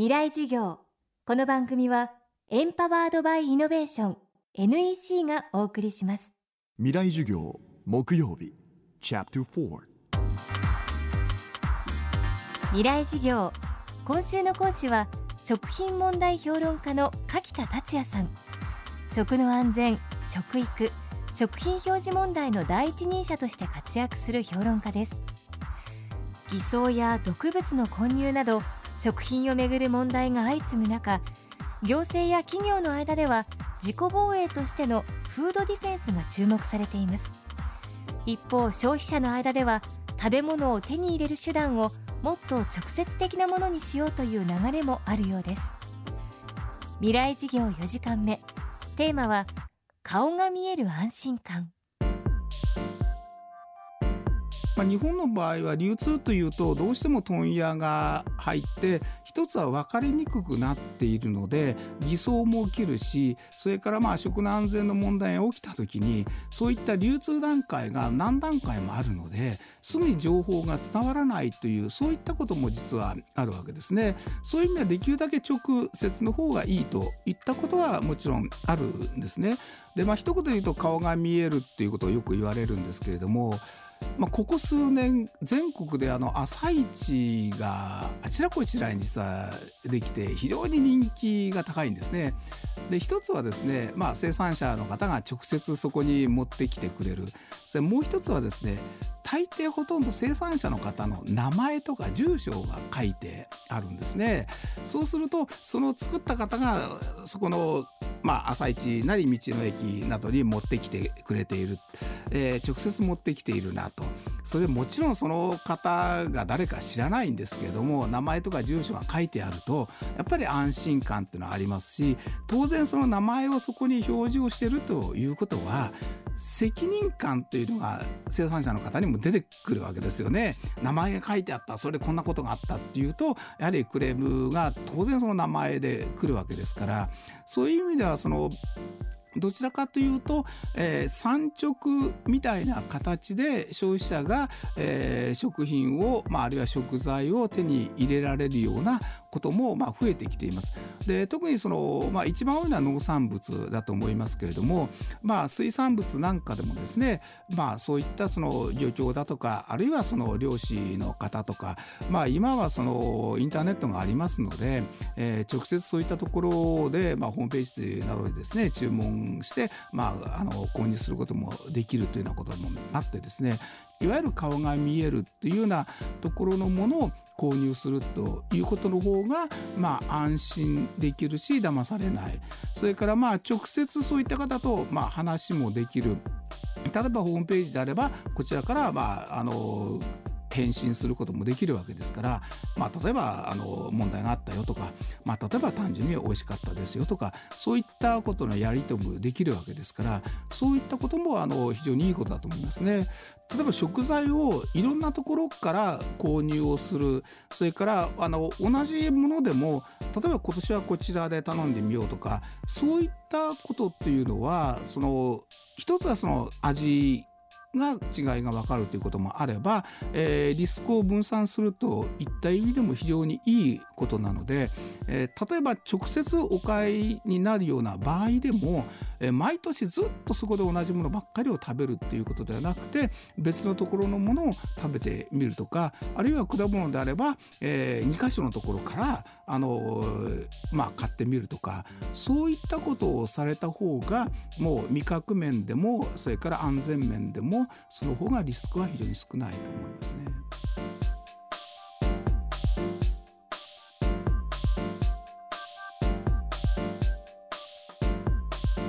未来授業。この番組はエンパワードバイイノベーション NEC がお送りします。未来授業木曜日チャプター4、未来授業。今週の講師は食品問題評論家の柿田達也さん。食の安全、食育、食品表示問題の第一人者として活躍する評論家です。偽装や毒物の混入など食品をめぐる問題が相次ぐ中、行政や企業の間では自己防衛としてのフードディフェンスが注目されています。一方、消費者の間では食べ物を手に入れる手段をもっと直接的なものにしようという流れもあるようです。未来事業4時間目、テーマは顔が見える安心感。日本の場合は流通というとどうしても問屋が入って一つは分かりにくくなっているので偽装も起きるし、それから食の安全の問題が起きた時にそういった流通段階が何段階もあるのですぐに情報が伝わらないという、そういったことも実はあるわけですね。そういう意味ではできるだけ直接の方がいいといったことはもちろんあるんですね。で、一言で言うと顔が見えるっていうことをよく言われるんですけれども、ここ数年全国で朝市があちらこちらに実はできて非常に人気が高いんですね。で、一つはですね、生産者の方が直接そこに持ってきてくれる。それもう一つはですね、大抵ほとんど生産者の方の名前とか住所が書いてあるんですね。そうするとその作った方がそこの朝市なり道の駅などに持ってきてくれている、直接持ってきているなと。それでもちろんその方が誰か知らないんですけれども、名前とか住所が書いてあるとやっぱり安心感っていうのはありますし、当然その名前をそこに表示をしているということは責任感というのが生産者の方にも出てくるわけですよね。名前が書いてあった、それでこんなことがあったっていうとやはりクレームが当然その名前で来るわけですから、そういう意味ではどちらかというと、産直みたいな形で消費者が、食品を、あるいは食材を手に入れられるようなことも、増えてきています。で、特に一番多いのは農産物だと思いますけれども、水産物なんかでもですね、そういった漁協だとか、あるいは漁師の方とか、今はインターネットがありますので、直接そういったところで、ホームページなどでですね、注文して、購入することもできるというようなこともあってですね、いわゆる顔が見えるというようなところのものを購入するということの方が、安心できるし騙されない。それから直接そういった方と、話もできる。例えばホームページであればこちらから返信することもできるわけですから、例えば問題があったよとか、例えば単純に美味しかったですよとか、そういったことのやり取りもできるわけですから、そういったことも非常にいいことだと思いますね。例えば食材をいろんなところから購入をする。それから同じものでも例えば今年はこちらで頼んでみようとか、そういったことっていうのは一つは味が違いが分かるということもあれば、リスクを分散するといった意味でも非常にいいことなので、例えば直接お買いになるような場合でも、毎年ずっとそこで同じものばっかりを食べるということではなくて、別のところのものを食べてみるとか、あるいは果物であれば、2箇所のところから買ってみるとか、そういったことをされた方がもう味覚面でもそれから安全面でもその方がリスクは非常に少ないと思いますね。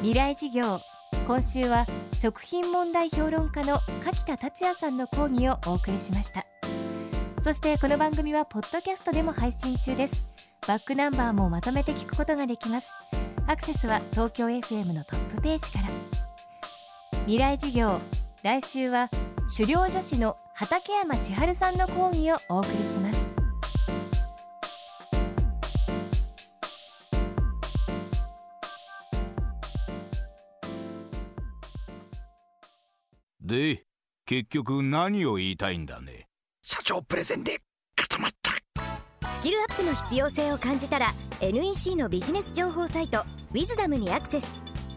未来事業。今週は食品問題評論家の柿田達也さんの講義をお送りしました。そしてこの番組はポッドキャストでも配信中です。バックナンバーもまとめて聞くことができます。アクセスは東京 FM のトップページから。未来事業、来週は狩猟女子の畠山千春さんの講義をお送りします。で、結局何を言いたいんだね。社長プレゼンで固まった。スキルアップの必要性を感じたら NEC のビジネス情報サイトウィズダムにアクセス。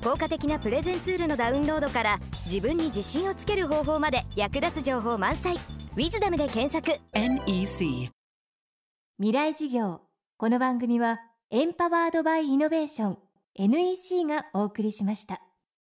効果的なプレゼンツールのダウンロードから自分に自信をつける方法まで役立つ情報満載。ウィズダムで検索。 NEC 未来事業。この番組はエンパワードバイイノベーション NEC がお送りしました。